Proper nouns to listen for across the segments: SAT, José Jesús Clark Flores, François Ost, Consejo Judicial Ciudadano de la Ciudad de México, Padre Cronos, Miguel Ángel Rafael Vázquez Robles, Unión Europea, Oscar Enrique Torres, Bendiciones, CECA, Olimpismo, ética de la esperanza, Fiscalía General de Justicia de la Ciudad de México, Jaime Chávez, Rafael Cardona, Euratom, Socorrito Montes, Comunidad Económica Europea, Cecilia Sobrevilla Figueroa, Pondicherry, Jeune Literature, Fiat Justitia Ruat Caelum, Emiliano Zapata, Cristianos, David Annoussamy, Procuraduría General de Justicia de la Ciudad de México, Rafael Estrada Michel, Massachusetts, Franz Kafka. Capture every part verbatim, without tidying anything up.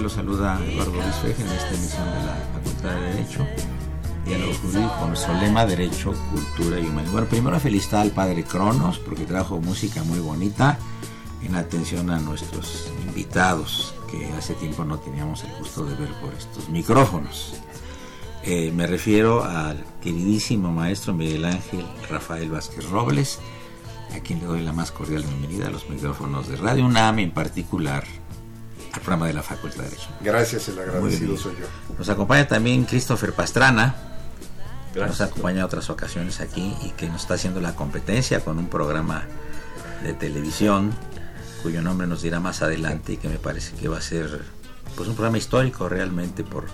Los saluda Eduardo Luis Feja en esta emisión de la Facultad de Derecho, Diálogo Jurídico, con Solema, Derecho, Cultura y Humanismo. Bueno, primero felicitar al Padre Cronos porque trajo música muy bonita en atención a nuestros invitados que hace tiempo no teníamos el gusto de ver por estos micrófonos. Eh, me refiero al queridísimo maestro Miguel Ángel Rafael Vázquez Robles, a quien le doy la más cordial bienvenida a los micrófonos de Radio UNAM, en particular al programa de la Facultad de Derecho. Gracias, el agradecido soy yo. Nos acompaña también Christopher Pastrana, que nos acompaña en otras ocasiones aquí y que nos está haciendo la competencia con un programa de televisión cuyo nombre nos dirá más adelante y que me parece que va a ser pues un programa histórico realmente por,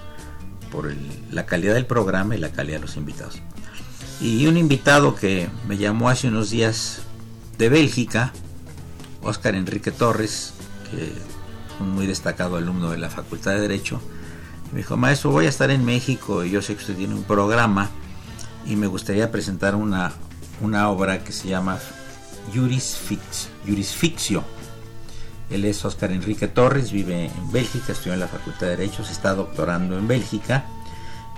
por el, la calidad del programa y la calidad de los invitados. Y un invitado que me llamó hace unos días de Bélgica, Oscar Enrique Torres, que un muy destacado alumno de la Facultad de Derecho, me dijo: maestro, voy a estar en México y yo sé que usted tiene un programa y me gustaría presentar una, una obra que se llama Jurisficción. Él es Oscar Enrique Torres, vive en Bélgica, estudió en la Facultad de Derecho, se está doctorando en Bélgica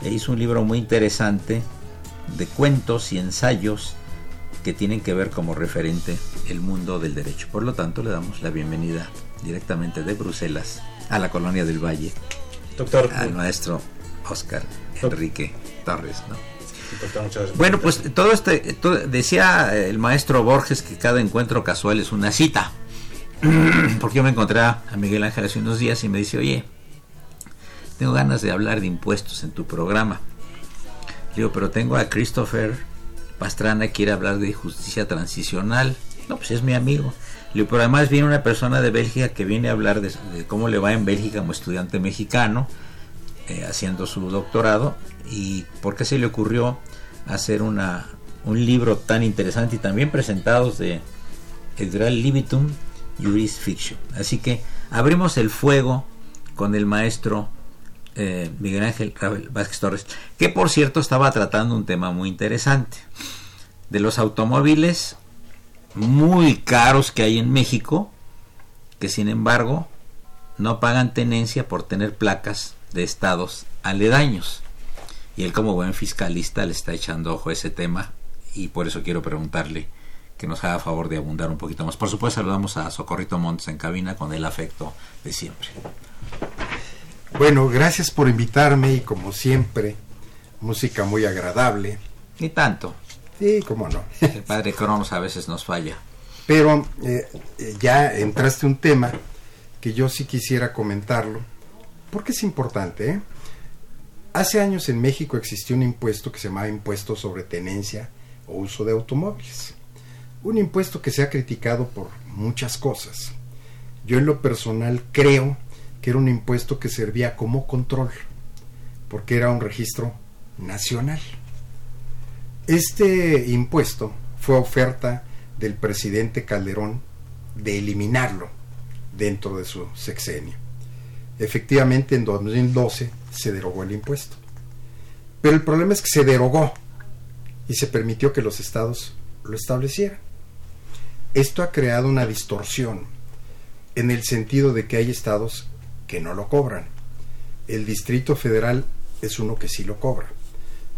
e hizo un libro muy interesante de cuentos y ensayos que tienen que ver como referente el mundo del derecho. Por lo tanto, le damos la bienvenida directamente de Bruselas a la Colonia del Valle, doctor, al maestro Oscar Enrique Torres, ¿no? Doctor, bueno, pues todo este todo, decía el maestro Borges que cada encuentro casual es una cita, porque yo me encontré a Miguel Ángel hace unos días y me dice: oye, tengo ganas de hablar de impuestos en tu programa. Le digo: pero tengo a Christopher Pastrana que quiere hablar de justicia transicional. No, pues es mi amigo. Pero además viene una persona de Bélgica que viene a hablar de, de cómo le va en Bélgica como estudiante mexicano, eh, haciendo su doctorado, y por qué se le ocurrió hacer una, un libro tan interesante y también presentados de Editorial Libitum, Jurisfiction. Así que abrimos el fuego con el maestro eh, Miguel Ángel Vázquez Torres, que por cierto estaba tratando un tema muy interesante de los automóviles muy caros que hay en México, que sin embargo no pagan tenencia por tener placas de estados aledaños, y él como buen fiscalista le está echando ojo a ese tema, y por eso quiero preguntarle que nos haga favor de abundar un poquito más. Por supuesto, saludamos a Socorrito Montes en cabina con el afecto de siempre. Bueno, gracias por invitarme, y como siempre, música muy agradable. Y tanto. Sí, cómo no. El Padre Cronos a veces nos falla. Pero eh, ya entraste un tema que yo sí quisiera comentarlo, porque es importante, ¿eh? Hace años en México existió un impuesto que se llamaba impuesto sobre tenencia o uso de automóviles. Un impuesto que se ha criticado por muchas cosas. Yo en lo personal creo que era un impuesto que servía como control, porque era un registro nacional. Este impuesto fue oferta del presidente Calderón de eliminarlo dentro de su sexenio. Efectivamente, en dos mil doce se derogó el impuesto. Pero el problema es que se derogó y se permitió que los estados lo establecieran. Esto ha creado una distorsión en el sentido de que hay estados que no lo cobran. El Distrito Federal es uno que sí lo cobra,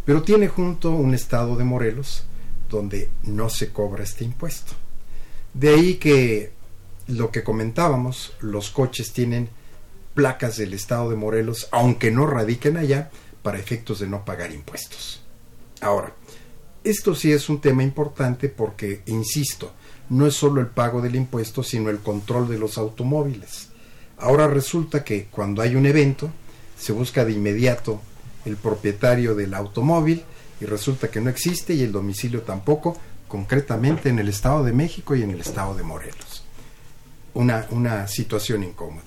pero tiene junto un estado de Morelos donde no se cobra este impuesto. De ahí que lo que comentábamos, los coches tienen placas del estado de Morelos, aunque no radiquen allá, para efectos de no pagar impuestos. Ahora, esto sí es un tema importante porque, insisto, no es solo el pago del impuesto, sino el control de los automóviles. Ahora resulta que cuando hay un evento, se busca de inmediato el propietario del automóvil y resulta que no existe y el domicilio tampoco, concretamente en el Estado de México y en el Estado de Morelos. Una, una situación incómoda.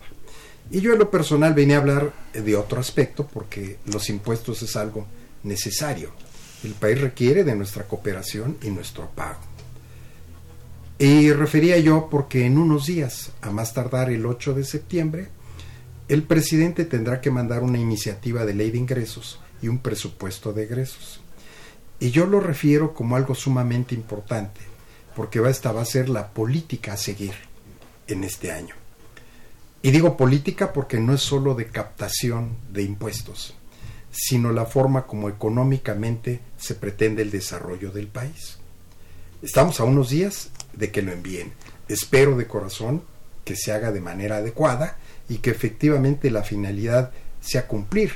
Y yo en lo personal venía a hablar de otro aspecto porque los impuestos es algo necesario. El país requiere de nuestra cooperación y nuestro pago. Y refería yo porque en unos días, a más tardar el ocho de septiembre, el presidente tendrá que mandar una iniciativa de ley de ingresos y un presupuesto de egresos. Y yo lo refiero como algo sumamente importante, porque esta va a ser la política a seguir en este año. Y digo política porque no es solo de captación de impuestos, sino la forma como económicamente se pretende el desarrollo del país. Estamos a unos días de que lo envíen. Espero de corazón que se haga de manera adecuada y que efectivamente la finalidad sea cumplir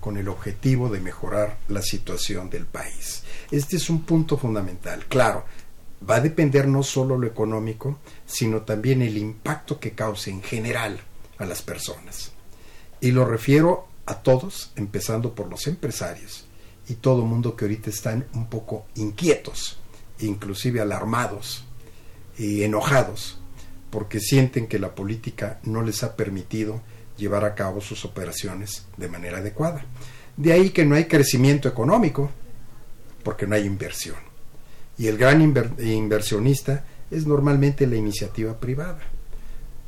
con el objetivo de mejorar la situación del país. Este es un punto fundamental. Claro, va a depender no solo lo económico, sino también el impacto que cause en general a las personas. Y lo refiero a todos, empezando por los empresarios y todo mundo que ahorita están un poco inquietos, inclusive alarmados y enojados, porque sienten que la política no les ha permitido llevar a cabo sus operaciones de manera adecuada. De ahí que no hay crecimiento económico, porque no hay inversión. Y el gran inver- inversionista es normalmente la iniciativa privada,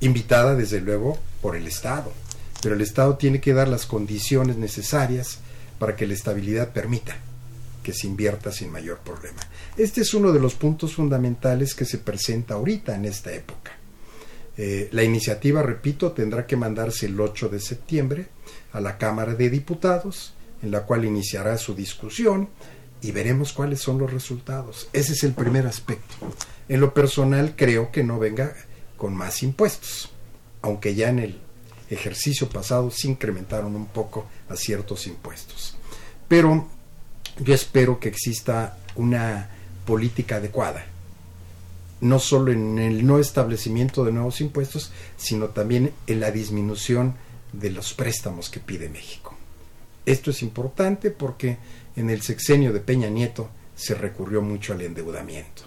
invitada desde luego por el Estado. Pero el Estado tiene que dar las condiciones necesarias para que la estabilidad permita que se invierta sin mayor problema. Este es uno de los puntos fundamentales que se presenta ahorita en esta época. Eh, la iniciativa, repito, tendrá que mandarse el ocho de septiembre a la Cámara de Diputados, en la cual iniciará su discusión y veremos cuáles son los resultados. Ese es el primer aspecto. En lo personal creo que no venga con más impuestos, aunque ya en el ejercicio pasado se incrementaron un poco a ciertos impuestos. Pero yo espero que exista una política adecuada, no solo en el no establecimiento de nuevos impuestos, sino también en la disminución de los préstamos que pide México. Esto es importante porque en el sexenio de Peña Nieto se recurrió mucho al endeudamiento.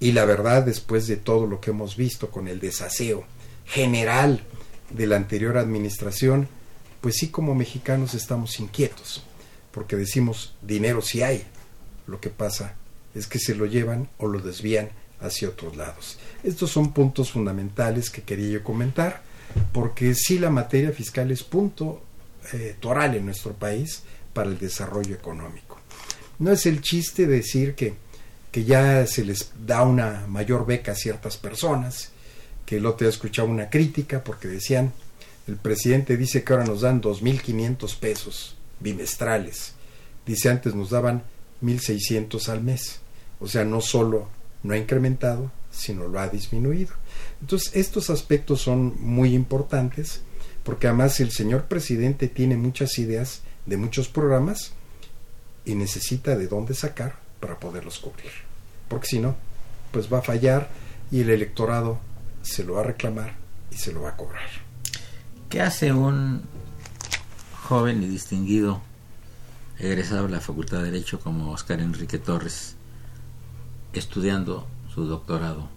Y la verdad, después de todo lo que hemos visto con el desaseo general de la anterior administración, pues sí, como mexicanos estamos inquietos, porque decimos, dinero sí hay, lo que pasa es que se lo llevan o lo desvían hacia otros lados. Estos son puntos fundamentales que quería yo comentar, porque sí, la materia fiscal es punto eh, toral en nuestro país para el desarrollo económico. No es el chiste decir que, que ya se les da una mayor beca a ciertas personas, que el otro día escuchaba una crítica porque decían, el presidente dice que ahora nos dan dos mil quinientos pesos bimestrales, dice antes nos daban mil seiscientos al mes, o sea, no solo no ha incrementado, sino lo ha disminuido. Entonces, estos aspectos son muy importantes, porque además el señor presidente tiene muchas ideas de muchos programas y necesita de dónde sacar para poderlos cubrir, porque si no, pues va a fallar y el electorado se lo va a reclamar y se lo va a cobrar. ¿Qué hace un joven y distinguido egresado de la Facultad de Derecho como Oscar Enrique Torres, estudiando su doctorado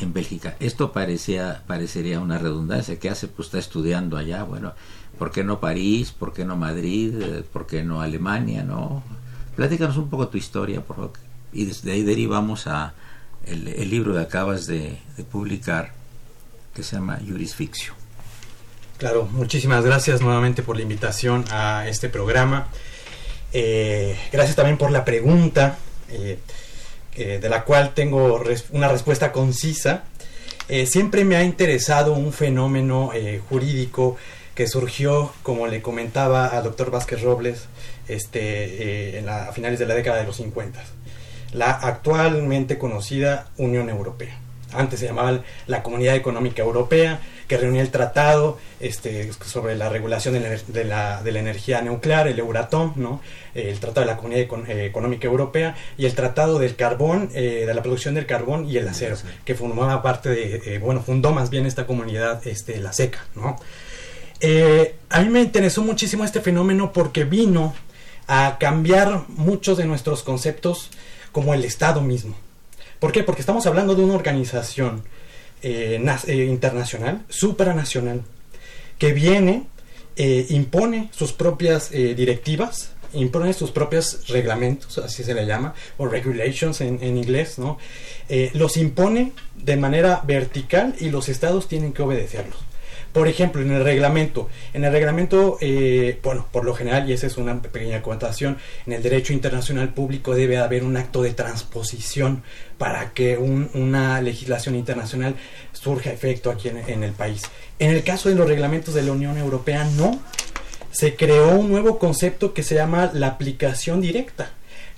en Bélgica. Esto parecía parecería una redundancia. ¿Qué hace? Pues está estudiando allá. Bueno, ¿por qué no París? ¿Por qué no Madrid? ¿Por qué no Alemania? ¿No? Platícanos un poco tu historia, por favor. Y desde ahí derivamos a el, el libro que acabas de, de publicar, que se llama Jurisficción. Claro, muchísimas gracias nuevamente por la invitación a este programa. Eh, gracias también por la pregunta, eh, eh, de la cual tengo res- una respuesta concisa. Eh, siempre me ha interesado un fenómeno eh, jurídico que surgió, como le comentaba al doctor Vázquez Robles, este, eh, en la, a finales de la década de los cincuenta, la actualmente conocida Unión Europea. Antes se llamaba la Comunidad Económica Europea, que reunía el tratado este, sobre la regulación de la, de, la, de la energía nuclear, el Euratom, ¿no? El tratado de la Comunidad Econ- Económica Europea, y el tratado del carbón, eh, de la producción del carbón y el acero, sí, sí. que formaba parte de, eh, bueno, fundó más bien esta comunidad, este, la CECA, ¿no? Eh, a mí me interesó muchísimo este fenómeno porque vino a cambiar muchos de nuestros conceptos, como el Estado mismo. ¿Por qué? Porque estamos hablando de una organización eh, na- eh, internacional, supranacional, que viene, eh, impone sus propias eh, directivas, impone sus propios reglamentos, así se le llama, o regulations en, en inglés, ¿no? Eh, los impone de manera vertical y los estados tienen que obedecerlos. Por ejemplo, en el reglamento, en el reglamento, eh, bueno, por lo general, y esa es una pequeña acotación, en el derecho internacional público debe haber un acto de transposición para que un, una legislación internacional surja efecto aquí en, en el país. En el caso de los reglamentos de la Unión Europea, no. Se creó un nuevo concepto que se llama la aplicación directa.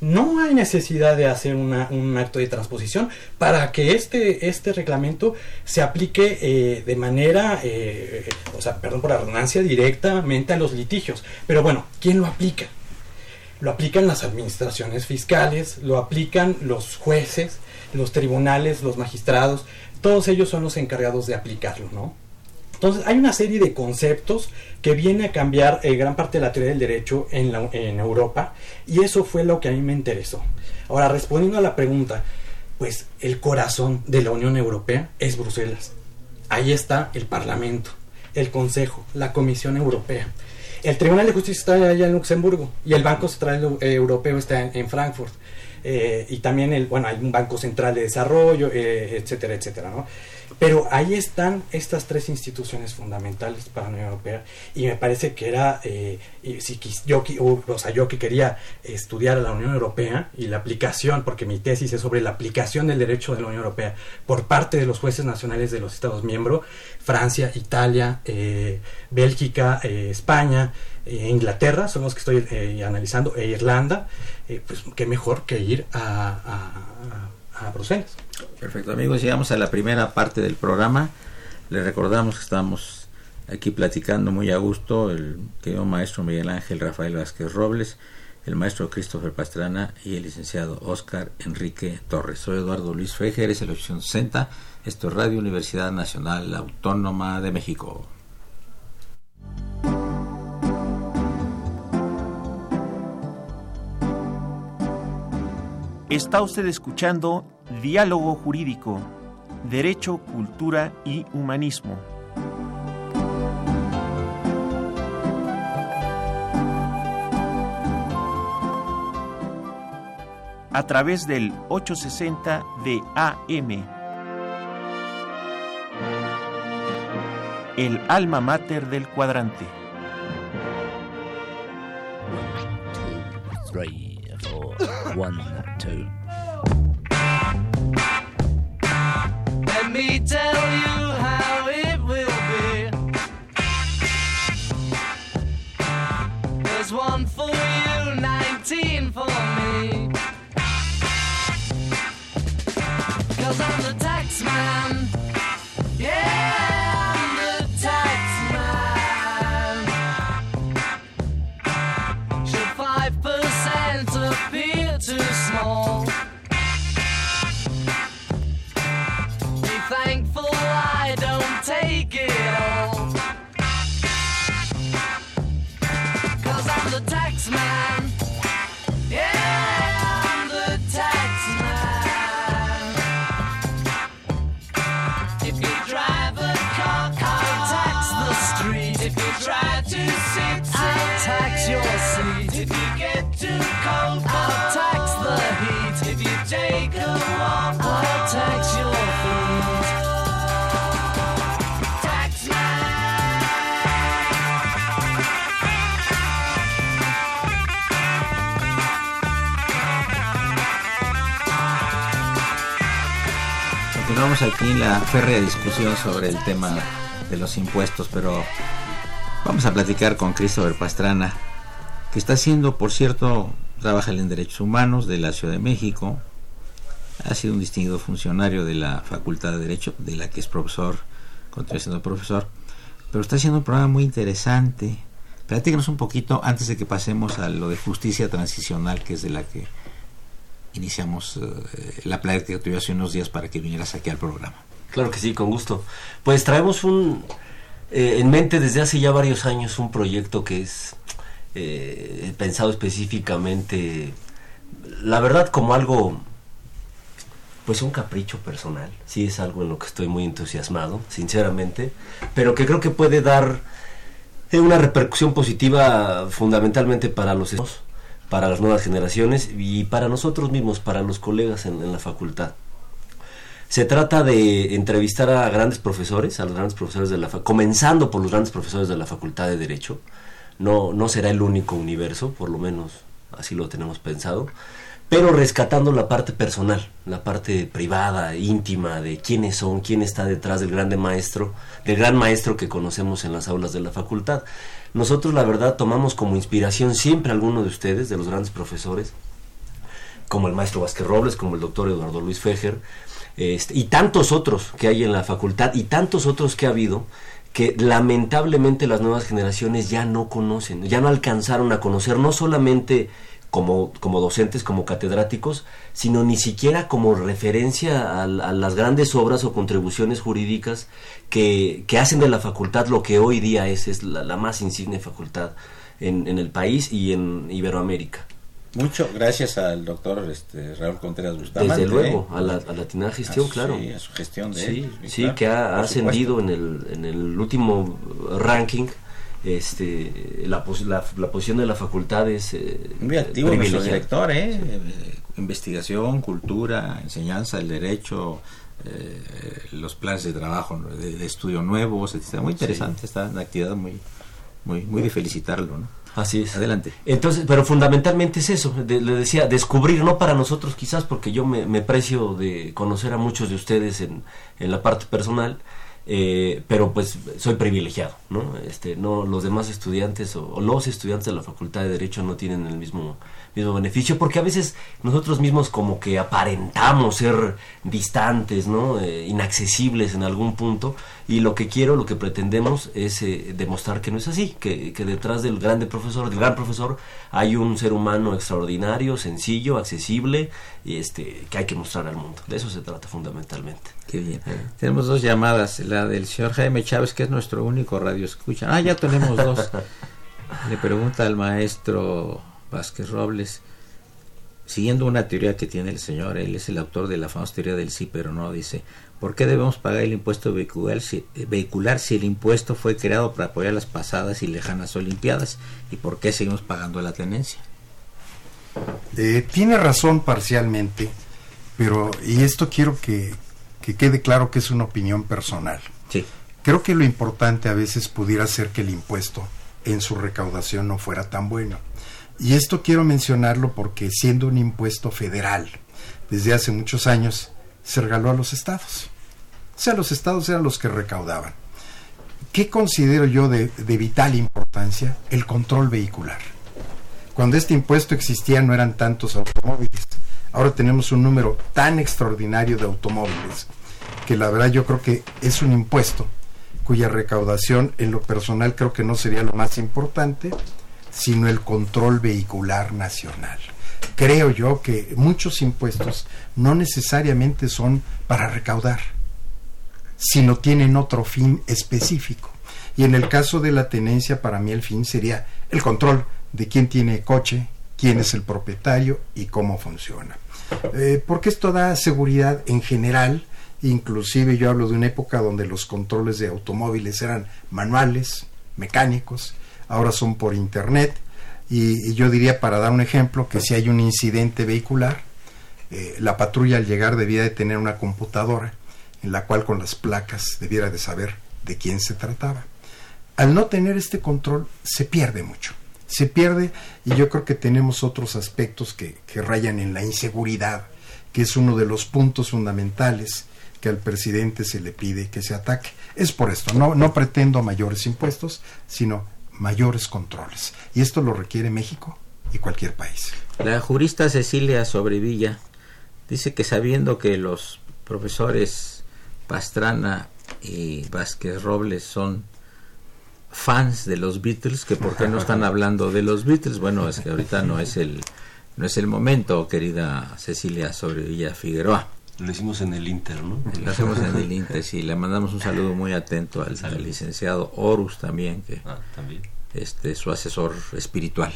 No hay necesidad de hacer una, un acto de transposición para que este, este reglamento se aplique eh, de manera, eh, o sea, perdón por la redundancia, directamente a los litigios. Pero bueno, ¿quién lo aplica? Lo aplican las administraciones fiscales, lo aplican los jueces, los tribunales, los magistrados. Todos ellos son los encargados de aplicarlo, ¿no? Entonces, hay una serie de conceptos que viene a cambiar eh, gran parte de la teoría del derecho en, la, en Europa, y eso fue lo que a mí me interesó. Ahora, respondiendo a la pregunta, pues el corazón de la Unión Europea es Bruselas. Ahí está el Parlamento, el Consejo, la Comisión Europea. El Tribunal de Justicia está allá en Luxemburgo y el Banco Central Europeo está en, en Frankfurt. Eh, y también el, bueno, hay un Banco Central de Desarrollo, eh, etcétera, etcétera, ¿no? Pero ahí están estas tres instituciones fundamentales para la Unión Europea, y me parece que era, eh, si quis, yo, o sea, yo que quería estudiar a la Unión Europea y la aplicación, porque mi tesis es sobre la aplicación del derecho de la Unión Europea por parte de los jueces nacionales de los Estados miembros, Francia, Italia, eh, Bélgica, eh, España, eh, Inglaterra, son los que estoy eh, analizando, e Irlanda, eh, pues qué mejor que ir a, a, a, a Bruselas. Perfecto, amigos, llegamos a la primera parte del programa. Les recordamos que estamos aquí platicando muy a gusto el querido maestro Miguel Ángel Rafael Vázquez Robles, el maestro Christopher Pastrana y el licenciado Oscar Enrique Torres. Soy Eduardo Luis Feja, eres el opción sesenta. Esto es Radio Universidad Nacional Autónoma de México. Está usted escuchando Diálogo Jurídico, Derecho, Cultura y Humanismo. A través del ochocientos sesenta de A M. El alma mater del cuadrante. one, two, three, four, one, two Let me tell you how it will be. There's one for you, nineteen for me. 'Cause I'm the tax man. Yeah! Too small. encontramos aquí la férrea discusión sobre el tema de los impuestos, pero vamos a platicar con Christopher Pastrana, que está haciendo, por cierto, trabaja en Derechos Humanos de la Ciudad de México, ha sido un distinguido funcionario de la Facultad de Derecho, de la que es profesor, continúa siendo profesor, pero está haciendo un programa muy interesante. Platícanos un poquito antes de que pasemos a lo de justicia transicional, que es de la que iniciamos eh, la plática que tuve hace unos días para que vinieras aquí al programa. Claro que sí, con gusto. Pues traemos un eh, en mente desde hace ya varios años un proyecto que es eh, pensado específicamente, la verdad, como algo, pues un capricho personal. Sí es algo en lo que estoy muy entusiasmado, sinceramente, pero que creo que puede dar eh, una repercusión positiva fundamentalmente para los estudiantes, para las nuevas generaciones y para nosotros mismos, para los colegas en, en la facultad. Se trata de entrevistar a grandes profesores, a los grandes profesores de la facultad, comenzando por los grandes profesores de la Facultad de Derecho. No, no será el único universo, por lo menos así lo tenemos pensado, pero rescatando la parte personal, la parte privada, íntima, de quiénes son, quién está detrás del grande maestro, del gran maestro que conocemos en las aulas de la facultad. Nosotros, la verdad, tomamos como inspiración siempre a alguno de ustedes, de los grandes profesores, como el maestro Vázquez Robles, como el doctor Eduardo Luis Feja, este, y tantos otros que hay en la facultad, y tantos otros que ha habido, que lamentablemente las nuevas generaciones ya no conocen, ya no alcanzaron a conocer, no solamente como, como docentes, como catedráticos, sino ni siquiera como referencia a, a las grandes obras o contribuciones jurídicas que, que hacen de la facultad lo que hoy día es, es la, la más insigne facultad en, en el país y en Iberoamérica. Mucho gracias al doctor este, Raúl Contreras Bustamante. Desde luego, a la, a la atinada gestión, a su, claro. Sí, a su gestión de sí, él. Sí, claro, que ha ascendido en el, en el último ranking. Este, la, pos, la, la posición de la facultad es eh, muy activo nuestro director, ¿eh? Sí. Investigación, cultura, enseñanza, el derecho, eh, los planes de trabajo, de, de estudio nuevos, etcétera. Muy interesante, sí. Está una actividad muy, muy, muy de felicitarlo, ¿no? Así es. Adelante. Entonces, pero fundamentalmente es eso, de, le decía, descubrir, no para nosotros quizás, porque yo me, me precio de conocer a muchos de ustedes en, en la parte personal. Eh, pero pues soy privilegiado, ¿no? Este, no los demás estudiantes o, o los estudiantes de la Facultad de Derecho no tienen el mismo, mismo beneficio, porque a veces nosotros mismos como que aparentamos ser distantes, ¿no? Eh, inaccesibles en algún punto, y lo que quiero, lo que pretendemos es eh, demostrar que no es así, que, que detrás del grande profesor, del gran profesor, hay un ser humano extraordinario, sencillo, accesible, y este, que hay que mostrar al mundo. De eso se trata fundamentalmente. Qué bien. Tenemos dos llamadas, la del señor Jaime Chávez, que es nuestro único radio escucha. Ah, ya tenemos dos. Le pregunta al maestro Vázquez Robles, siguiendo una teoría que tiene el señor, él es el autor de la famosa teoría del sí pero no, dice, ¿por qué debemos pagar el impuesto vehicular si, vehicular si el impuesto fue creado para apoyar las pasadas y lejanas olimpiadas? ¿Y por qué seguimos pagando la tenencia? Eh, tiene razón parcialmente, pero, y esto quiero que que quede claro que es una opinión personal. Sí. Creo que lo importante a veces pudiera ser que el impuesto en su recaudación no fuera tan bueno. Y esto quiero mencionarlo porque siendo un impuesto federal, desde hace muchos años se regaló a los estados. O sea, los estados eran los que recaudaban. ¿Qué considero yo de, de vital importancia? El control vehicular. Cuando este impuesto existía no eran tantos automóviles. Ahora tenemos un número tan extraordinario de automóviles que la verdad yo creo que es un impuesto cuya recaudación en lo personal creo que no sería lo más importante, sino el control vehicular nacional. Creo yo que muchos impuestos no necesariamente son para recaudar, sino tienen otro fin específico. Y en el caso de la tenencia, para mí el fin sería el control de quién tiene coche, quién es el propietario y cómo funciona. Eh, porque esto da seguridad en general, inclusive yo hablo de una época donde los controles de automóviles eran manuales, mecánicos, ahora son por internet, y, y yo diría, para dar un ejemplo, que si hay un incidente vehicular, eh, la patrulla al llegar debiera de tener una computadora en la cual con las placas debiera de saber de quién se trataba. Al no tener este control se pierde mucho. Se pierde, y yo creo que tenemos otros aspectos que, que rayan en la inseguridad, que es uno de los puntos fundamentales que al presidente se le pide que se ataque. Es por esto, no, no pretendo mayores impuestos, sino mayores controles. Y esto lo requiere México y cualquier país. La jurista Cecilia Sobrevilla dice que sabiendo que los profesores Pastrana y Vázquez Robles son fans de los Beatles, que por qué no están hablando de los Beatles. Bueno, es que ahorita no es el no es el momento, querida Cecilia Sobrevilla Figueroa. Lo hicimos en el Inter, ¿no? Lo hacemos en el Inter, sí. Le mandamos un saludo muy atento al, al licenciado Horus también, que ah, también. Este, su asesor espiritual.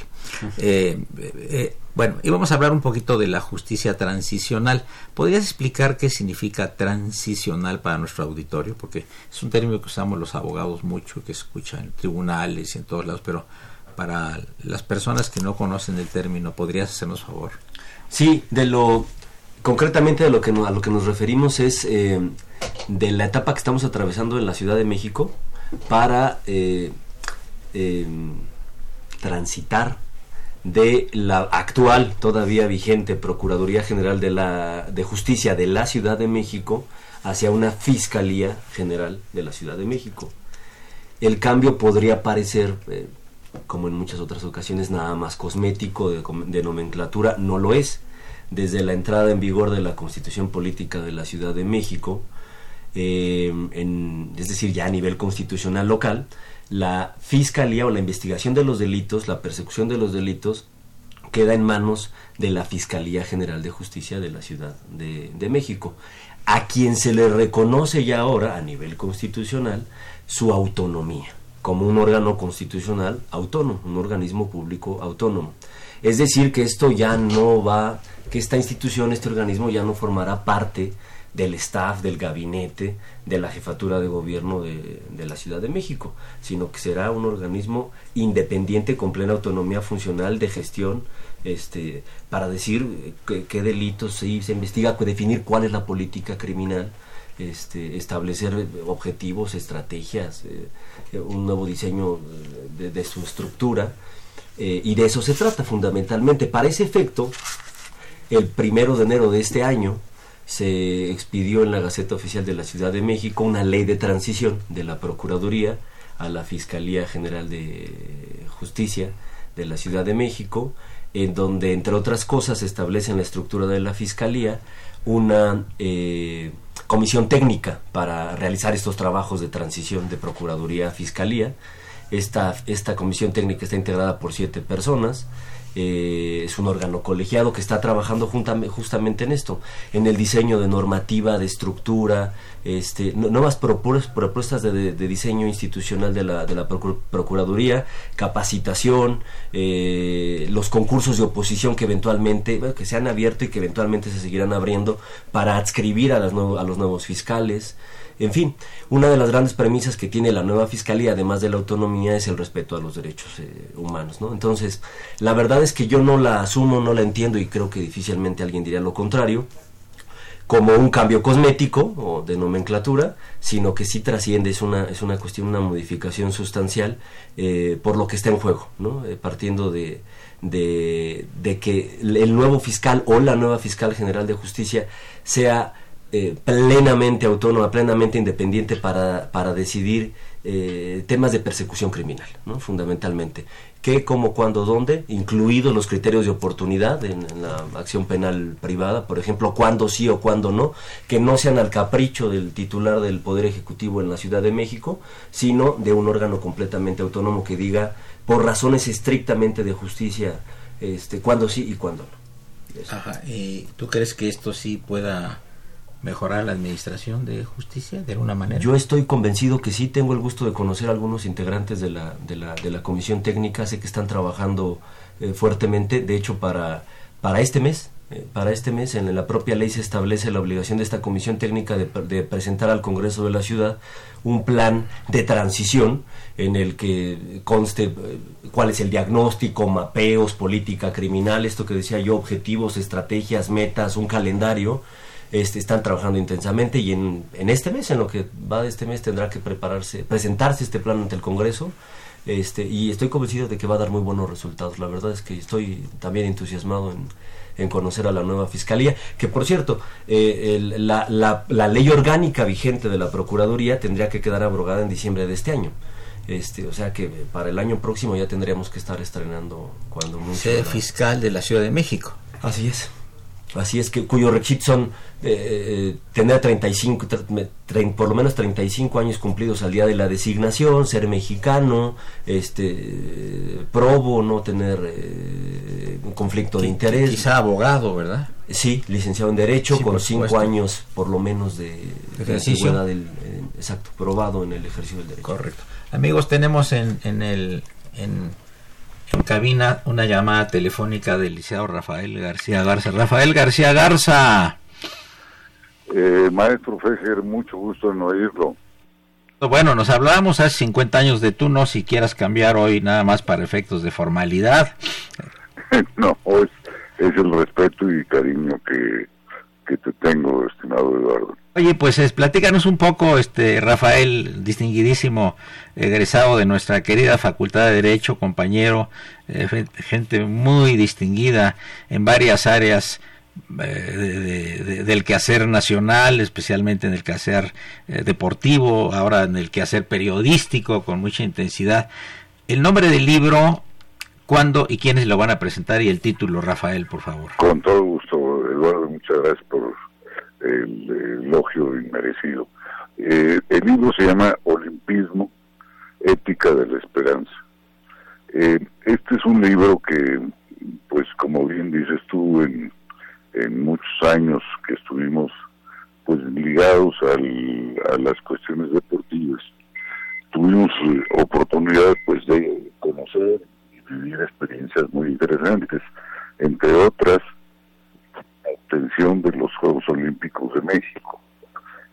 Eh, eh, bueno, íbamos a hablar un poquito de la justicia transicional. ¿Podrías explicar qué significa transicional para nuestro auditorio? Porque es un término que usamos los abogados mucho, que escuchan en tribunales y en todos lados, pero para las personas que no conocen el término, ¿podrías hacernos favor? Sí, de lo... Concretamente a lo que no, a lo que nos referimos es eh, de la etapa que estamos atravesando en la Ciudad de México para eh, eh, transitar de la actual, todavía vigente, Procuraduría General de, la, de Justicia de la Ciudad de México hacia una Fiscalía General de la Ciudad de México. El cambio podría parecer, eh, como en muchas otras ocasiones, nada más cosmético, de, de nomenclatura, no lo es. Desde la entrada en vigor de la Constitución Política de la Ciudad de México, eh, en, es decir, ya a nivel constitucional local, la fiscalía o la investigación de los delitos, la persecución de los delitos, queda en manos de la Fiscalía General de Justicia de la Ciudad de, de México, a quien se le reconoce ya ahora, a nivel constitucional, su autonomía, como un órgano constitucional autónomo, un organismo público autónomo. Es decir, que esto ya no va... que esta institución, este organismo ya no formará parte del staff, del gabinete, de la jefatura de gobierno de, de la Ciudad de México, sino que será un organismo independiente con plena autonomía funcional de gestión, este, para decir qué delitos se, se investiga, definir cuál es la política criminal, este, establecer objetivos, estrategias, eh, un nuevo diseño de, de su estructura, eh, y de eso se trata fundamentalmente. Para ese efecto, el primero de enero de este año se expidió en la Gaceta Oficial de la Ciudad de México una ley de transición de la Procuraduría a la Fiscalía General de Justicia de la Ciudad de México, en donde, entre otras cosas, se establece en la estructura de la Fiscalía una eh, comisión técnica para realizar estos trabajos de transición de Procuraduría a Fiscalía. Esta, esta comisión técnica está integrada por siete personas. Eh, es un órgano colegiado que está trabajando junta, justamente en esto, en el diseño de normativa, de estructura, este, no, nuevas propuestas de, de, de diseño institucional de la, de la procur, Procuraduría, capacitación, eh, los concursos de oposición que eventualmente, bueno, que se han abierto y que eventualmente se seguirán abriendo para adscribir a, las nuevo, a los nuevos fiscales. En fin, una de las grandes premisas que tiene la nueva fiscalía, además de la autonomía, es el respeto a los derechos eh, humanos, ¿no? Entonces, la verdad es que yo no la asumo, no la entiendo, y creo que difícilmente alguien diría lo contrario, como un cambio cosmético o de nomenclatura, sino que sí trasciende, es una, es una cuestión, una modificación sustancial, eh, por lo que está en juego, ¿no? Eh, partiendo de... de de que el nuevo fiscal o la nueva fiscal general de justicia sea Eh, plenamente autónoma, plenamente independiente para, para decidir eh, temas de persecución criminal, ¿no? Fundamentalmente. ¿Qué, cómo, cuándo, dónde? Incluidos los criterios de oportunidad en, en la acción penal privada, por ejemplo, cuándo sí o cuándo no, que no sean al capricho del titular del Poder Ejecutivo en la Ciudad de México, sino de un órgano completamente autónomo que diga, por razones estrictamente de justicia, este, cuándo sí y cuándo no. Eso. Ajá, ¿y tú crees que esto sí pueda mejorar la administración de justicia de alguna manera? Yo estoy convencido que sí. Tengo el gusto de conocer a algunos integrantes de la de la, de la comisión técnica. Sé que están trabajando eh, fuertemente. De hecho, para para este mes eh, para este mes en la propia ley se establece la obligación de esta comisión técnica de, de presentar al Congreso de la Ciudad un plan de transición en el que conste eh, cuál es el diagnóstico, mapeos, política criminal, esto que decía yo, objetivos, estrategias, metas, un calendario. Este, están trabajando intensamente y en, en este mes, en lo que va de este mes, tendrá que prepararse, presentarse este plan ante el Congreso, este, y estoy convencido de que va a dar muy buenos resultados. La verdad es que estoy también entusiasmado en, en conocer a la nueva Fiscalía, que por cierto, eh, el, la, la, la ley orgánica vigente de la Procuraduría tendría que quedar abrogada en diciembre de este año. Este, o sea que para el año próximo ya tendríamos que estar estrenando cuando mucho sede la... fiscal de la Ciudad de México. Así es, así es que cuyos requisitos son eh, eh, tener treinta y cinco, tre, tre, por lo menos treinta y cinco años cumplidos al día de la designación, ser mexicano, este, eh, probo, no tener eh, un conflicto de interés. Quizá abogado, ¿verdad? Sí, licenciado en Derecho, sí, con cinco años por lo menos de, de ejercicio. De del, eh, exacto, probado en el ejercicio del derecho. Correcto. Amigos, tenemos en, en el en, en cabina una llamada telefónica del licenciado Rafael García Garza. Rafael García Garza. Eh, maestro Fejer, mucho gusto en oírlo. Bueno, nos hablábamos hace cincuenta años de tú, no si quieras cambiar hoy nada más para efectos de formalidad. No, es, es el respeto y cariño que, que te tengo, estimado Eduardo. Oye, pues es, platícanos un poco, este Rafael, distinguidísimo egresado de nuestra querida Facultad de Derecho, compañero, eh, gente muy distinguida en varias áreas eh, de, de, de, del quehacer nacional, especialmente en el quehacer eh, deportivo, ahora en el quehacer periodístico con mucha intensidad. El nombre del libro, cuándo y quiénes lo van a presentar y el título, Rafael, por favor. Con todo gusto, Eduardo, muchas gracias por el elogio inmerecido. Eh, el libro se llama Olimpismo, ética de la esperanza. Eh, este es un libro que, pues como bien dices tú, en, en muchos años que estuvimos pues ligados al, a las cuestiones deportivas, tuvimos oportunidad pues de conocer y vivir experiencias muy interesantes, entre otras obtención de los Juegos Olímpicos de México.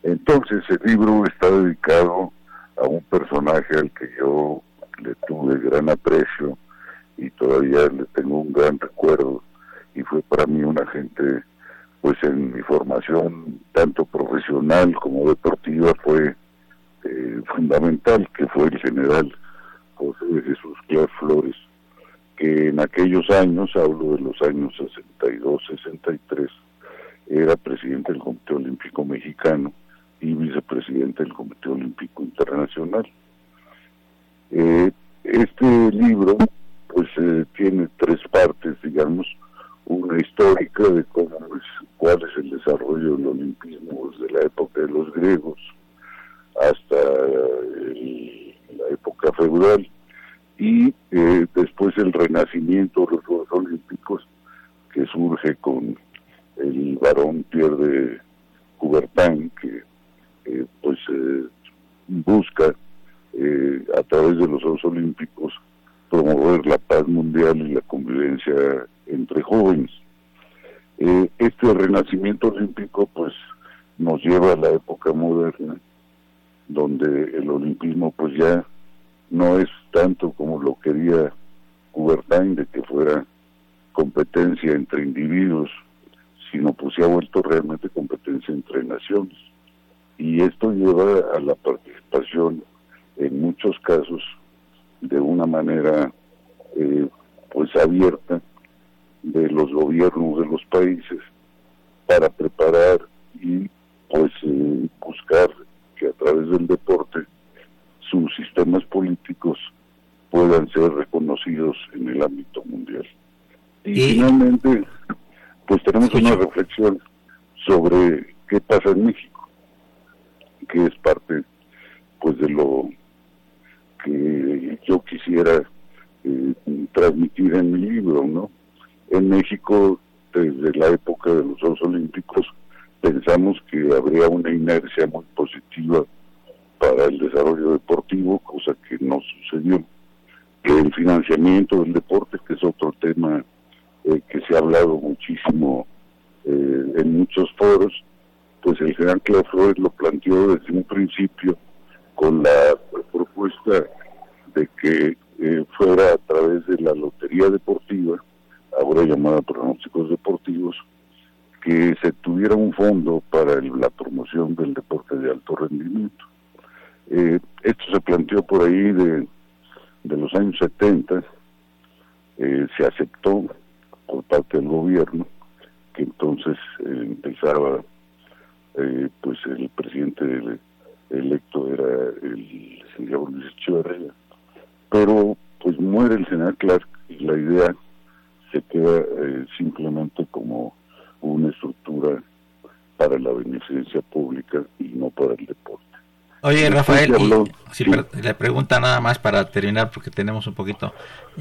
Entonces el libro está dedicado a un personaje al que yo le tuve gran aprecio y todavía le tengo un gran recuerdo, y fue para mí una gente, pues en mi formación tanto profesional como deportiva fue eh, fundamental, que fue el general José Jesús Clark Flores, que en aquellos años, hablo de los años sesenta y dos, sesenta y tres, era presidente del Comité Olímpico Mexicano y vicepresidente del Comité Olímpico Internacional. Eh, este libro pues eh, tiene tres partes, digamos, una histórica de cómo es, cuál es el desarrollo del olimpismo desde la época de los griegos hasta el, la época feudal, y eh, después el renacimiento de los Juegos Olímpicos, que surge con el barón Pierre de Coubertin, que eh, pues eh, busca eh, a través de los Juegos Olímpicos promover la paz mundial y la convivencia entre jóvenes. Eh, este renacimiento olímpico pues nos lleva a la época moderna, donde el olimpismo pues ya no es tanto como lo quería Coubertin, de que fuera competencia entre individuos, sino pues se ha vuelto realmente competencia entre naciones. Y esto lleva a la participación, en muchos casos, de una manera eh, pues abierta de los gobiernos de los países para preparar y pues eh, buscar que a través del deporte sus sistemas políticos puedan ser reconocidos en el ámbito mundial. Y, y finalmente, pues tenemos sí. una reflexión sobre qué pasa en México, que es parte pues de lo que yo quisiera eh, transmitir en mi libro, ¿no? En México, desde la época de los Juegos Olímpicos, pensamos que habría una inercia muy positiva para el desarrollo deportivo, cosa que no sucedió. El financiamiento del deporte, que es otro tema eh, que se ha hablado muchísimo eh, en muchos foros, pues el general Clark Flores lo planteó desde un principio con la propuesta de que eh, fuera a través de la lotería deportiva, ahora llamada pronósticos deportivos, que se tuviera un fondo para la promoción del deporte de alto rendimiento. Eh, esto se planteó por ahí de de los años setenta eh, se aceptó por parte del gobierno que entonces eh, empezaba, eh, pues el presidente electo era el licenciado Luis Echeverría, pero pues muere el senador Clark y la idea se queda eh, simplemente como una estructura para la beneficencia pública y no para el deporte. Oye, Rafael, habló, y, sí, sí. Pero le pregunta nada más para terminar, porque tenemos un poquito,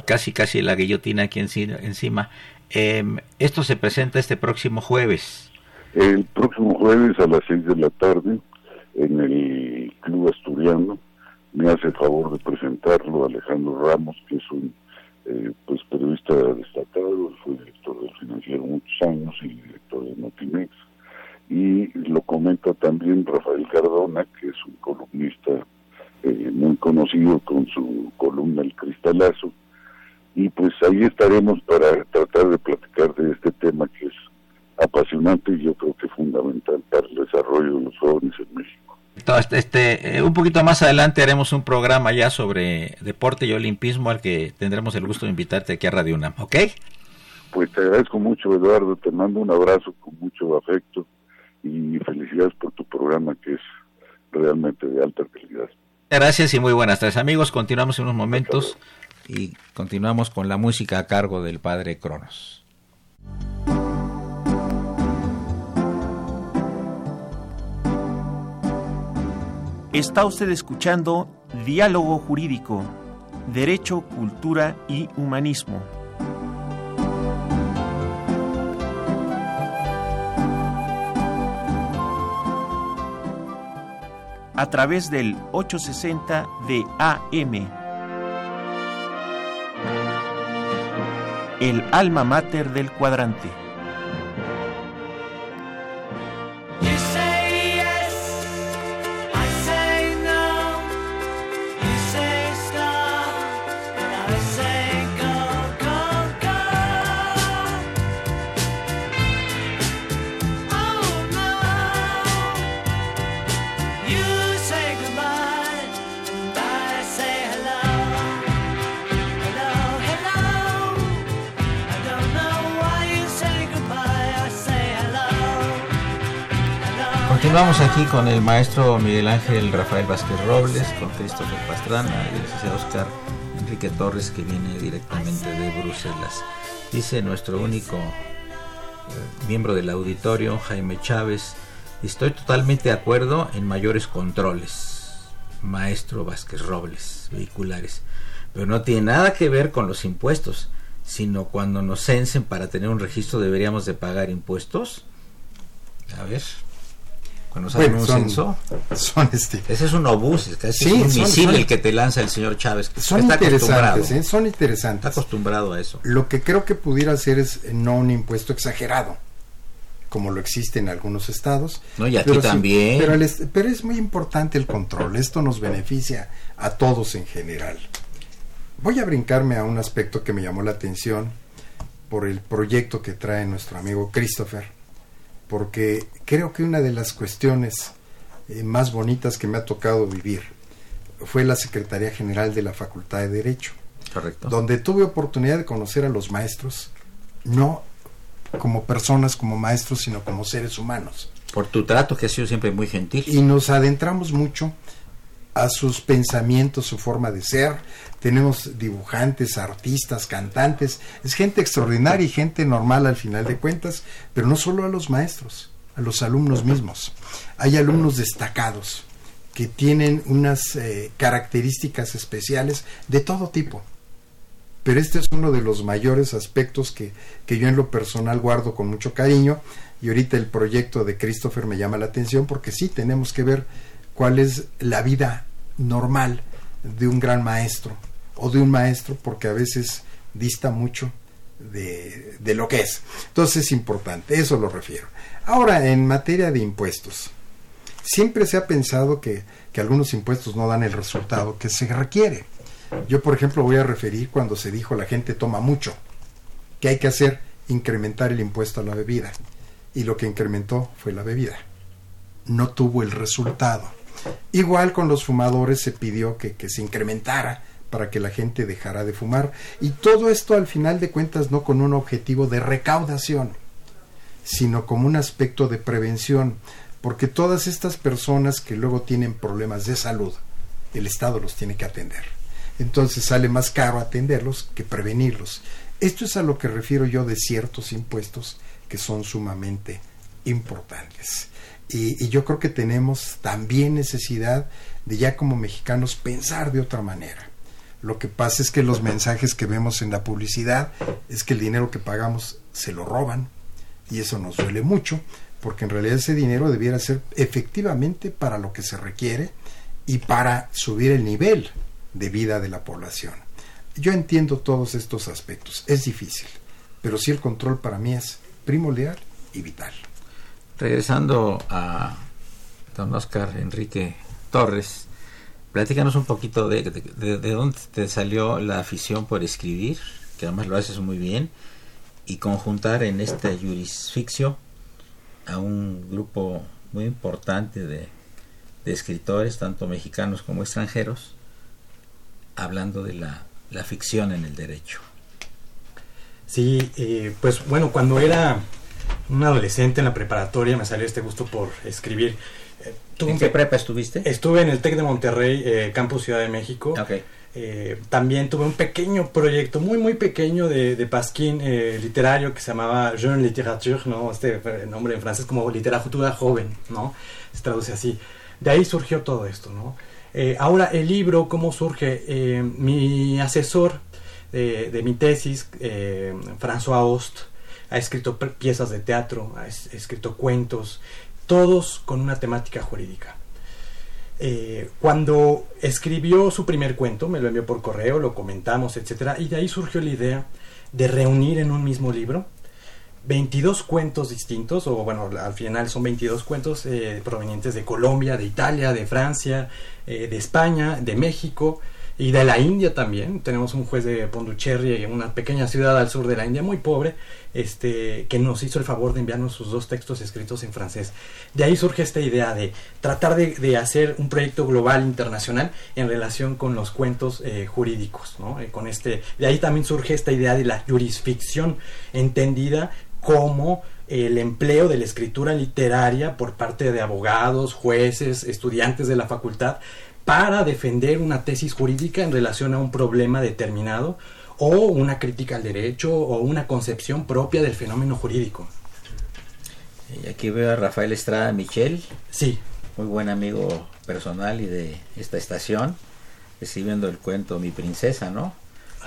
casi casi la guillotina aquí encima. Eh, esto se presenta este próximo jueves. El próximo jueves a las seis de la tarde en el Club Asturiano. Me hace el favor de presentarlo Alejandro Ramos, que es un eh, pues periodista destacado, fue director del Financiero muchos años y director de Notimex. Y lo comenta también Rafael Cardona, que es un columnista eh, muy conocido con su columna El Cristalazo. Y pues ahí estaremos para tratar de platicar de este tema que es apasionante y yo creo que fundamental para el desarrollo de los jóvenes en México. Entonces, este, eh, un poquito más adelante haremos un programa ya sobre deporte y olimpismo al que tendremos el gusto de invitarte aquí a Radio UNAM, ¿ok? Pues te agradezco mucho, Eduardo, te mando un abrazo con mucho afecto. Y felicidades por tu programa, que es realmente de alta calidad. Gracias y muy buenas tardes, amigos. Continuamos en unos momentos y continuamos con la música a cargo del Padre Cronos. Está usted escuchando Diálogo Jurídico, Derecho, Cultura y Humanismo. A través del ochocientos sesenta de A M. El alma mater del cuadrante. Continuamos aquí con el maestro Miguel Ángel Rafael Vázquez Robles, con Christopher Pastrana y el licenciado Oscar Enrique Torres, que viene directamente de Bruselas. Dice nuestro único eh, miembro del auditorio, Jaime Chávez: estoy totalmente de acuerdo en mayores controles, maestro Vázquez Robles, vehiculares, pero no tiene nada que ver con los impuestos, sino cuando nos censen para tener un registro deberíamos de pagar impuestos. A ver... Cuando salen bueno, un son, censo, son este. Ese es un obús, es casi sí, un son, misil son, el que te lanza el señor Chávez. Son está interesantes, ¿eh? son interesantes. Está acostumbrado a eso. Lo que creo que pudiera hacer es no un impuesto exagerado, como lo existe en algunos estados. No, y aquí pero también. Sí, pero, el, pero es muy importante el control, esto nos beneficia a todos en general. Voy a brincarme a un aspecto que me llamó la atención por el proyecto que trae nuestro amigo Christopher, porque creo que una de las cuestiones eh, más bonitas que me ha tocado vivir fue la Secretaría General de la Facultad de Derecho. Correcto. Donde tuve oportunidad de conocer a los maestros, no como personas, como maestros, sino como seres humanos. Por tu trato, que ha sido siempre muy gentil. Y nos adentramos mucho a sus pensamientos, su forma de ser. Tenemos dibujantes, artistas, cantantes, es gente extraordinaria y gente normal al final de cuentas, pero no solo a los maestros, a los alumnos mismos. Hay alumnos destacados que tienen unas eh, características especiales de todo tipo, pero este es uno de los mayores aspectos que, que yo en lo personal guardo con mucho cariño, y ahorita el proyecto de Christopher me llama la atención porque sí tenemos que ver cuál es la vida normal de un gran maestro o de un maestro, porque a veces dista mucho de, de lo que es. Entonces es importante, eso lo refiero. Ahora, en materia de impuestos, siempre se ha pensado que, que algunos impuestos no dan el resultado que se requiere. Yo, por ejemplo, voy a referir cuando se dijo la gente toma mucho, que hay que hacer incrementar el impuesto a la bebida, y lo que incrementó fue la bebida. No tuvo el resultado. Igual con los fumadores se pidió que, que se incrementara para que la gente dejara de fumar. Y todo esto, al final de cuentas, no con un objetivo de recaudación, sino como un aspecto de prevención, porque todas estas personas que luego tienen problemas de salud, el Estado los tiene que atender. Entonces sale más caro atenderlos que prevenirlos. Esto es a lo que refiero yo de ciertos impuestos que son sumamente importantes. Y, y yo creo que tenemos también necesidad de, ya como mexicanos, pensar de otra manera. Lo que pasa es que los mensajes que vemos en la publicidad es que el dinero que pagamos se lo roban, y eso nos duele mucho, porque en realidad ese dinero debiera ser efectivamente para lo que se requiere y para subir el nivel de vida de la población. Yo entiendo todos estos aspectos, es difícil, pero sí el control para mí es primordial y vital. Regresando a don Oscar Enrique Torres, platícanos un poquito de, de, de, de dónde te salió la afición por escribir, que además lo haces muy bien, y conjuntar en este Jurisficción a un grupo muy importante de, de escritores, tanto mexicanos como extranjeros, hablando de la, la ficción en el derecho. Sí, eh, pues bueno, cuando era un adolescente en la preparatoria me salió este gusto por escribir. Eh, ¿En qué prepa estuviste? Estuve en el TEC de Monterrey, eh, Campus Ciudad de México. Okay. Eh, también tuve un pequeño proyecto, muy muy pequeño, de, de pasquín eh, literario que se llamaba Jeune Literature, ¿no? Este nombre en francés como literatura joven, ¿no? Se traduce así. De ahí surgió todo esto, ¿no? Eh, ahora, el libro, ¿cómo surge? Eh, mi asesor de, de mi tesis, eh, François Ost, ha escrito piezas de teatro, ha es, escrito cuentos, todos con una temática jurídica. Eh, cuando escribió su primer cuento, me lo envió por correo, lo comentamos, etcétera, y de ahí surgió la idea de reunir en un mismo libro veintidós cuentos distintos, o bueno, al final son veintidós cuentos eh, provenientes de Colombia, de Italia, de Francia, eh, de España, de México y de la India también. Tenemos un juez de Pondicherry, una pequeña ciudad al sur de la India, muy pobre, este, que nos hizo el favor de enviarnos sus dos textos escritos en francés. De ahí surge esta idea de tratar de, de hacer un proyecto global internacional en relación con los cuentos eh, jurídicos, ¿no? Eh, con este, de ahí también surge esta idea de la jurisficción, entendida como el empleo de la escritura literaria por parte de abogados, jueces, estudiantes de la facultad, para defender una tesis jurídica en relación a un problema determinado, o una crítica al derecho, o una concepción propia del fenómeno jurídico. Y aquí veo a Rafael Estrada Michel, sí, muy buen amigo personal y de esta estación, escribiendo el cuento Mi Princesa, ¿no?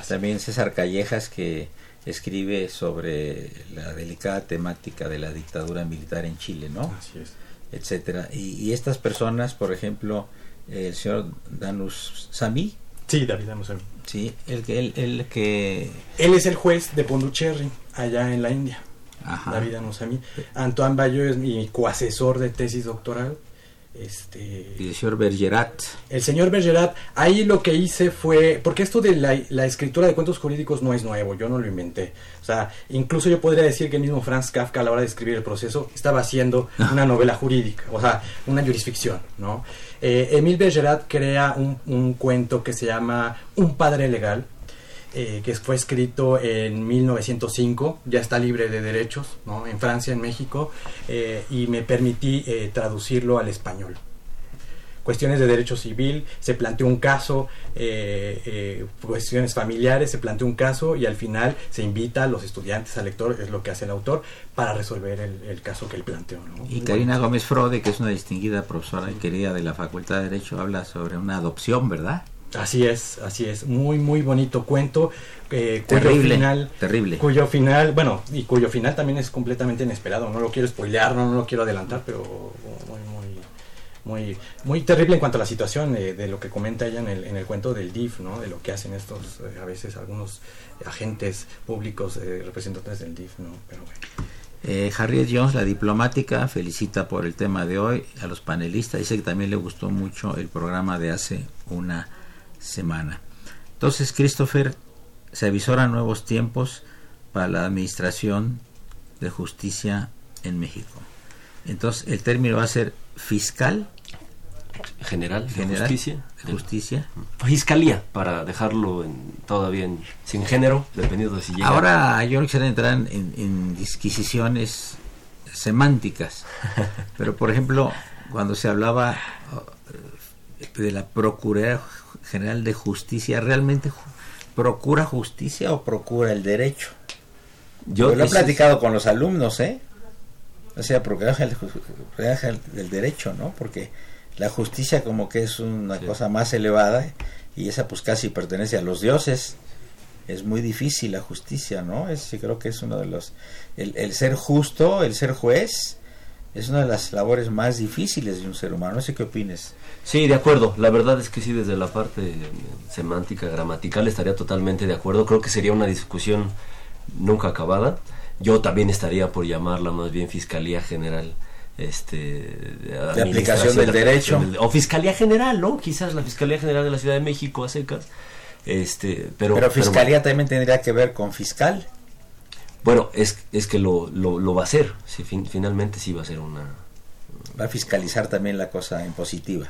También César Callejas, que escribe sobre la delicada temática de la dictadura militar en Chile, ¿no? Así es. Etcétera. Y, y estas personas, por ejemplo, el señor Annoussamy. Sí, David Annoussamy. Sí, el que el, el que él es el juez de Pondicherry allá en la India. Ajá. David Annoussamy. Antoine Bayo es mi coasesor de tesis doctoral. Este, y el señor Bergerat. El señor Bergerat, ahí lo que hice fue, porque esto de la, la escritura de cuentos jurídicos no es nuevo, yo no lo inventé. O sea, incluso yo podría decir que el mismo Franz Kafka, a la hora de escribir El Proceso, estaba haciendo una novela jurídica, o sea, una jurisficción, ¿no? Eh, Émile Bergerat crea un, un cuento que se llama Un Padre Legal, eh, que fue escrito en mil novecientos cinco, ya está libre de derechos, ¿no? En Francia, en México, eh, y me permití eh, traducirlo al español. Cuestiones de derecho civil, se planteó un caso, eh, eh, cuestiones familiares, se planteó un caso, y al final se invita a los estudiantes, al lector, es lo que hace el autor, para resolver el, el caso que él planteó, ¿no? Y Karina Gómez Frode, que es una distinguida profesora y querida de la Facultad de Derecho, habla sobre una adopción, ¿verdad? Así es, así es, muy muy bonito cuento, eh, cuyo terrible, final, terrible. cuyo final, bueno, y cuyo final también es completamente inesperado. No lo quiero spoilear, no, no lo quiero adelantar, pero muy muy muy muy terrible en cuanto a la situación eh, de lo que comenta ella en el en el cuento del D I F, ¿no? De lo que hacen estos eh, a veces algunos agentes públicos eh, representantes del D I F, ¿no? Pero bueno. Eh, Harriet Jones, la diplomática, felicita por el tema de hoy a los panelistas. Dice que también le gustó mucho el programa de hace una semana. Entonces, Christopher, se avisoran nuevos tiempos para la administración de justicia en México. Entonces, el término va a ser fiscal General de General, Justicia. Justicia. Fiscalía, para dejarlo en, todavía en, sin género, dependiendo de si llega. Ahora yo no quisiera entrar en, en disquisiciones semánticas, pero por ejemplo, cuando se hablaba de la Procuraduría General de Justicia, ¿realmente procura justicia o procura el derecho? Yo, yo lo he platicado es... con los alumnos, ¿eh? O sea, procura el, el derecho, ¿no? Porque la justicia como que es una sí. cosa más elevada, y esa pues casi pertenece a los dioses. Es muy difícil la justicia, ¿no? Es, yo creo que es uno de los... El, el ser justo, el ser juez, es una de las labores más difíciles de un ser humano. No sé qué opines. Sí, de acuerdo. La verdad es que sí, desde la parte semántica, gramatical, estaría totalmente de acuerdo. Creo que sería una discusión nunca acabada. Yo también estaría por llamarla más bien Fiscalía General. Este, de aplicación del derecho del, o Fiscalía General, ¿no? Quizás la Fiscalía General de la Ciudad de México a secas, este, pero, pero Fiscalía pero, también tendría que ver con fiscal. Bueno, es, es que lo, lo, lo va a hacer, sí, fin, finalmente sí va a ser una... Va a fiscalizar también la cosa impositiva.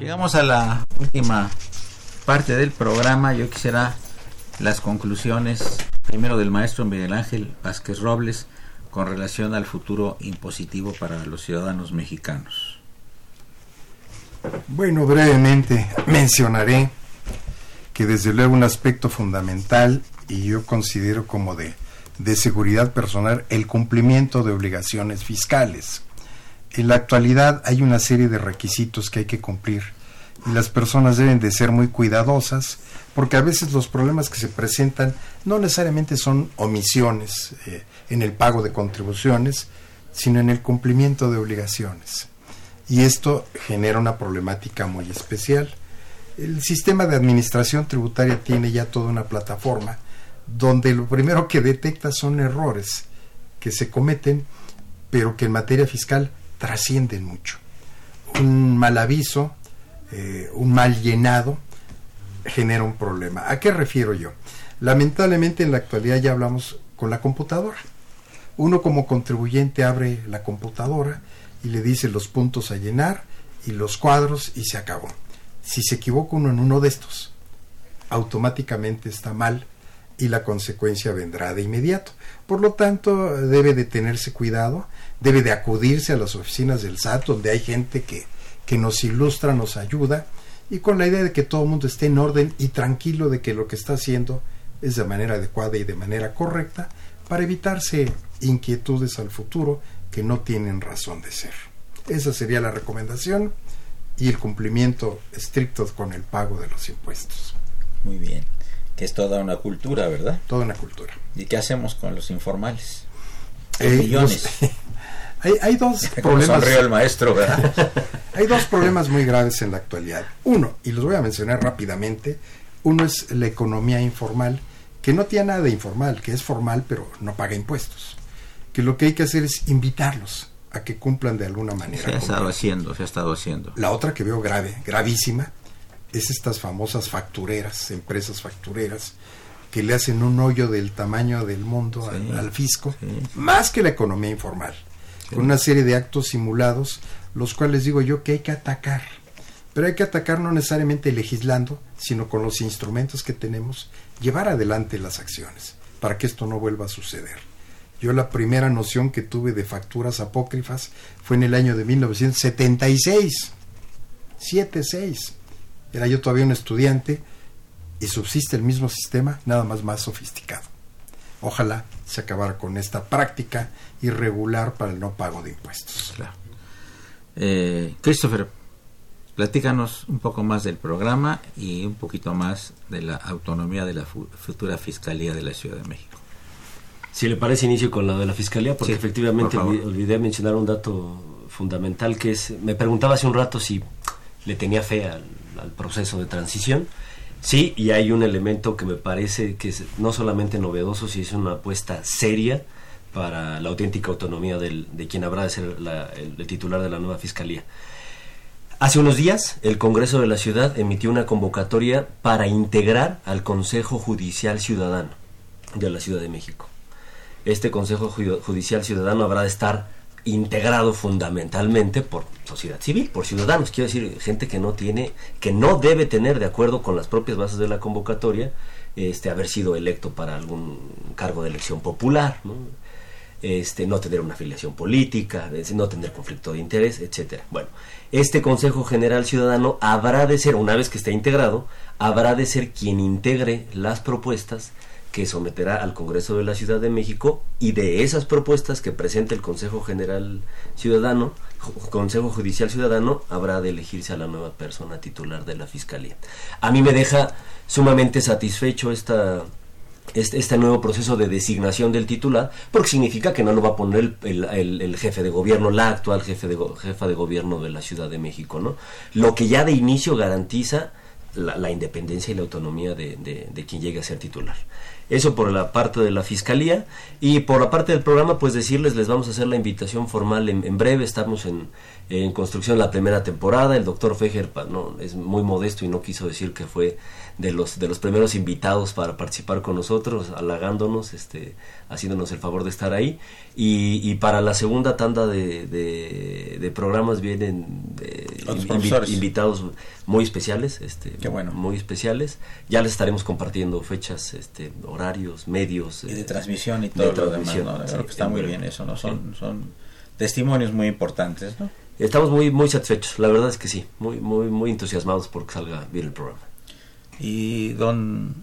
Llegamos a la última parte del programa. Yo quisiera las conclusiones primero del maestro Miguel Ángel Vázquez Robles con relación al futuro impositivo para los ciudadanos mexicanos. Bueno, brevemente mencionaré que desde luego un aspecto fundamental, y yo considero como de, de seguridad personal, el cumplimiento de obligaciones fiscales. En la actualidad hay una serie de requisitos que hay que cumplir y las personas deben de ser muy cuidadosas, porque a veces los problemas que se presentan no necesariamente son omisiones eh, en el pago de contribuciones, sino en el cumplimiento de obligaciones. Y esto genera una problemática muy especial. El sistema de administración tributaria tiene ya toda una plataforma donde lo primero que detecta son errores que se cometen, pero que en materia fiscal trascienden mucho. Un mal aviso, eh, un mal llenado, genera un problema. ¿A qué refiero yo? Lamentablemente en la actualidad ya hablamos con la computadora. Uno como contribuyente abre la computadora y le dice los puntos a llenar y los cuadros y se acabó. Si se equivoca uno en uno de estos, automáticamente está mal y la consecuencia vendrá de inmediato. Por lo tanto, debe de tenerse cuidado, debe de acudirse a las oficinas del S A T, donde hay gente que, que nos ilustra, nos ayuda, y con la idea de que todo el mundo esté en orden y tranquilo de que lo que está haciendo es de manera adecuada y de manera correcta, para evitarse inquietudes al futuro que no tienen razón de ser. Esa sería la recomendación y el cumplimiento estricto con el pago de los impuestos. Muy bien, que es toda una cultura, ¿verdad? Toda una cultura. ¿Y qué hacemos con los informales? Eh, millones. Los, hay, hay dos problemas. Sonrió el maestro, ¿verdad? Hay dos problemas muy graves en la actualidad. Uno, y los voy a mencionar rápidamente, uno es la economía informal, que no tiene nada de informal, que es formal, pero no paga impuestos. Que lo que hay que hacer es invitarlos a que cumplan de alguna manera. Se ha estado haciendo, se ha estado haciendo. La otra que veo grave, gravísima, es estas famosas factureras, empresas factureras, que le hacen un hoyo del tamaño del mundo sí, al, al fisco, sí, sí. Más que la economía informal, sí. Con una serie de actos simulados, los cuales digo yo que hay que atacar. Pero hay que atacar no necesariamente legislando, sino con los instrumentos que tenemos, llevar adelante las acciones, para que esto no vuelva a suceder. Yo la primera noción que tuve de facturas apócrifas fue en el año de mil novecientos setenta y seis. setenta y seis. Era yo todavía un estudiante y subsiste el mismo sistema, nada más más sofisticado. Ojalá se acabara con esta práctica irregular para el no pago de impuestos. Claro. Eh, Christopher, platícanos un poco más del programa y un poquito más de la autonomía de la futura Fiscalía de la Ciudad de México. Si le parece, inicio con lo de la Fiscalía, porque sí, efectivamente por olvidé mencionar un dato fundamental, que es, me preguntaba hace un rato si le tenía fe al, al proceso de transición. Sí, y hay un elemento que me parece que es no solamente novedoso, sino es una apuesta seria para la auténtica autonomía del, de quien habrá de ser la, el, el titular de la nueva Fiscalía. Hace unos días, el Congreso de la Ciudad emitió una convocatoria para integrar al Consejo Judicial Ciudadano de la Ciudad de México. Este Consejo Judicial Ciudadano habrá de estar integrado fundamentalmente por sociedad civil, por ciudadanos, quiero decir, gente que no tiene, que no debe tener, de acuerdo con las propias bases de la convocatoria, este, haber sido electo para algún cargo de elección popular, ¿no? Este, no tener una afiliación política, no tener conflicto de interés, etcétera. Bueno, este Consejo General Ciudadano habrá de ser, una vez que esté integrado, habrá de ser quien integre las propuestas que someterá al Congreso de la Ciudad de México, y de esas propuestas que presente el Consejo General Ciudadano, Consejo Judicial Ciudadano, habrá de elegirse a la nueva persona titular de la Fiscalía. A mí me deja sumamente satisfecho esta, este, este nuevo proceso de designación del titular, porque significa que no lo va a poner el, el, el jefe de gobierno, la actual jefe de, jefa de gobierno de la Ciudad de México, ¿no? Lo que ya de inicio garantiza la, la independencia y la autonomía de, de, de quien llegue a ser titular. Eso por la parte de la Fiscalía. Y por la parte del programa, pues decirles, les vamos a hacer la invitación formal en, en breve. Estamos en, en construcción la primera temporada. El doctor Fejer no, es muy modesto y no quiso decir que fue de los de los primeros invitados para participar con nosotros, halagándonos, este, haciéndonos el favor de estar ahí. Y, y para la segunda tanda de, de, de programas vienen eh, invi- invitados muy especiales, este, qué bueno. muy especiales. Ya les estaremos compartiendo fechas, este, horarios, medios. Y de eh, transmisión y todo de lo demás, ¿no? Sí, creo que está muy bien eso, ¿no? Son, sí. son testimonios muy importantes, ¿no? Estamos muy, muy satisfechos, la verdad es que sí, muy, muy, muy entusiasmados porque salga bien el programa. Y don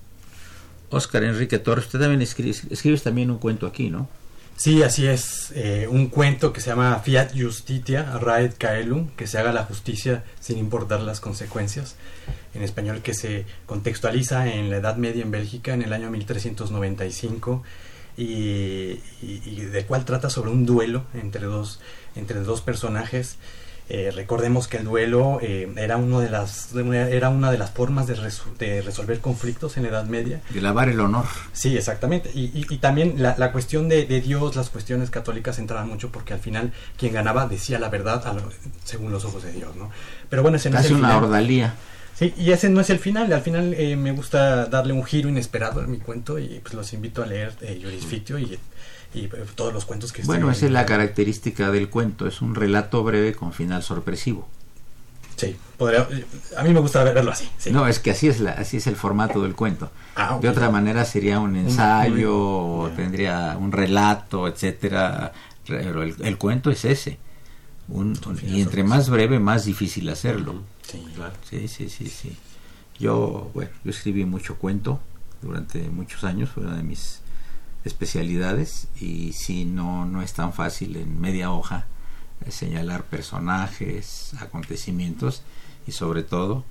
Oscar Enrique Torres, usted también escribe, escribes también un cuento aquí, ¿no? Sí, así es, eh, un cuento que se llama Fiat Justitia, Raed Caelum, que se haga la justicia sin importar las consecuencias, en español, que se contextualiza en la Edad Media en Bélgica en el año mil trescientos noventa y cinco y, y, y del cual trata sobre un duelo entre dos, entre dos personajes. Eh, recordemos que el duelo eh, era, uno de las, era una de las formas de, resu- de resolver conflictos en la Edad Media. De lavar el honor. Sí, exactamente. Y, y, y también la, la cuestión de, de Dios, las cuestiones católicas entraban mucho porque al final quien ganaba decía la verdad a lo, según los ojos de Dios, ¿no? Pero bueno, ese no es el final. Casi una ordalía. Sí, y ese no es el final. Al final eh, me gusta darle un giro inesperado a mi cuento y pues los invito a leer eh, Jurisficción y... y todos los cuentos que bueno, esa es la característica del cuento, es un relato breve con final sorpresivo. Sí, podría, a mí me gusta verlo así. Sí. No, es que así es la, así es el formato del cuento. Ah, okay. De otra manera sería un ensayo, un, un, o yeah. tendría un relato, etcétera. Pero el, el cuento es ese. Un, un y entre sorpresivo. Más breve, más difícil hacerlo. Sí, claro. Sí, sí, sí, sí. Yo, bueno, yo escribí mucho cuento durante muchos años, fue una de mis especialidades, y si no no es tan fácil en media hoja eh, señalar personajes, acontecimientos y sobre todo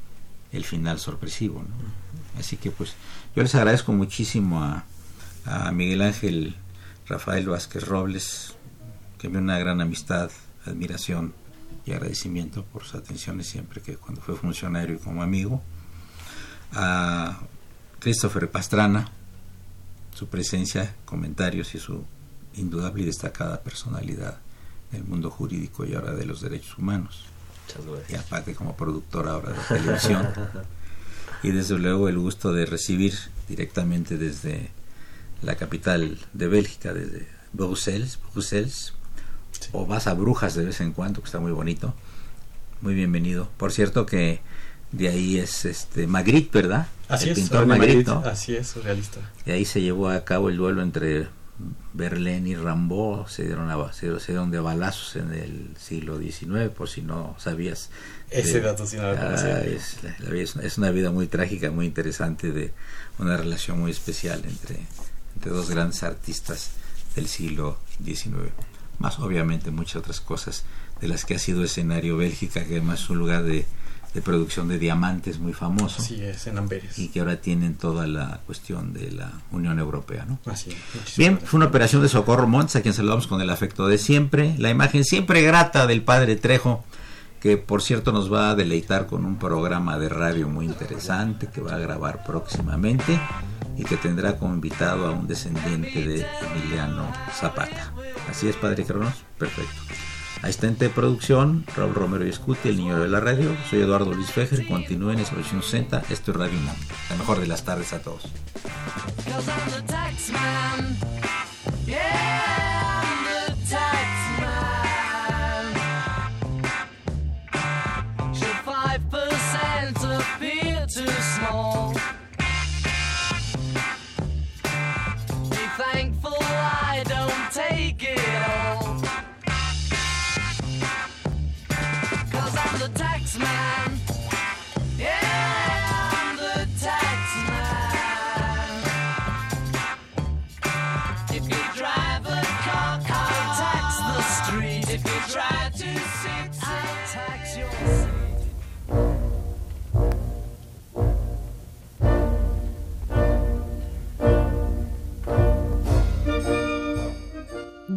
el final sorpresivo, ¿no? Así que pues yo les agradezco muchísimo a, a Miguel Ángel Rafael Vázquez Robles, que me una gran amistad, admiración y agradecimiento por sus atenciones siempre que cuando fue funcionario y como amigo, a Christopher Pastrana, su presencia, comentarios y su indudable y destacada personalidad en el mundo jurídico y ahora de los derechos humanos. Y aparte como productora ahora de televisión. Y desde luego el gusto de recibir directamente desde la capital de Bélgica, desde Bruselas, Bruselas sí. O vas a Brujas de vez en cuando, que está muy bonito. Muy bienvenido. Por cierto que de ahí es este Magritte, ¿verdad? Así el es, pintor Magritte, ¿no? Así es, surrealista. Y ahí se llevó a cabo el duelo entre Verlaine y Rimbaud, se dieron, a, se, se dieron de balazos en el siglo diecinueve, por si no sabías. Ese de, dato sí no lo conocía. Es, es, es una vida muy trágica, muy interesante, de una relación muy especial entre, entre dos grandes artistas del siglo diecinueve. Más obviamente muchas otras cosas de las que ha sido escenario Bélgica, que además es un lugar de... de producción de diamantes muy famoso. Así es, en Amberes. Y que ahora tienen toda la cuestión de la Unión Europea, ¿no? Así es. Bien, fue una operación de Socorro Montes, a quien saludamos con el afecto de siempre. La imagen siempre grata del padre Trejo, que por cierto nos va a deleitar con un programa de radio muy interesante que va a grabar próximamente y que tendrá como invitado a un descendiente de Emiliano Zapata. Así es, padre Cronos. Perfecto. Asistente de producción, Raúl Romero y Escuti, el niño de la radio. Soy Eduardo Luis Fejer, continúen en ochocientos sesenta, esto es Radio UNAM. La mejor de las tardes a todos. Man. Yeah, I'm the tax man. If you drive a car, I'll tax the street. If you try to sit, I'll tax your seat.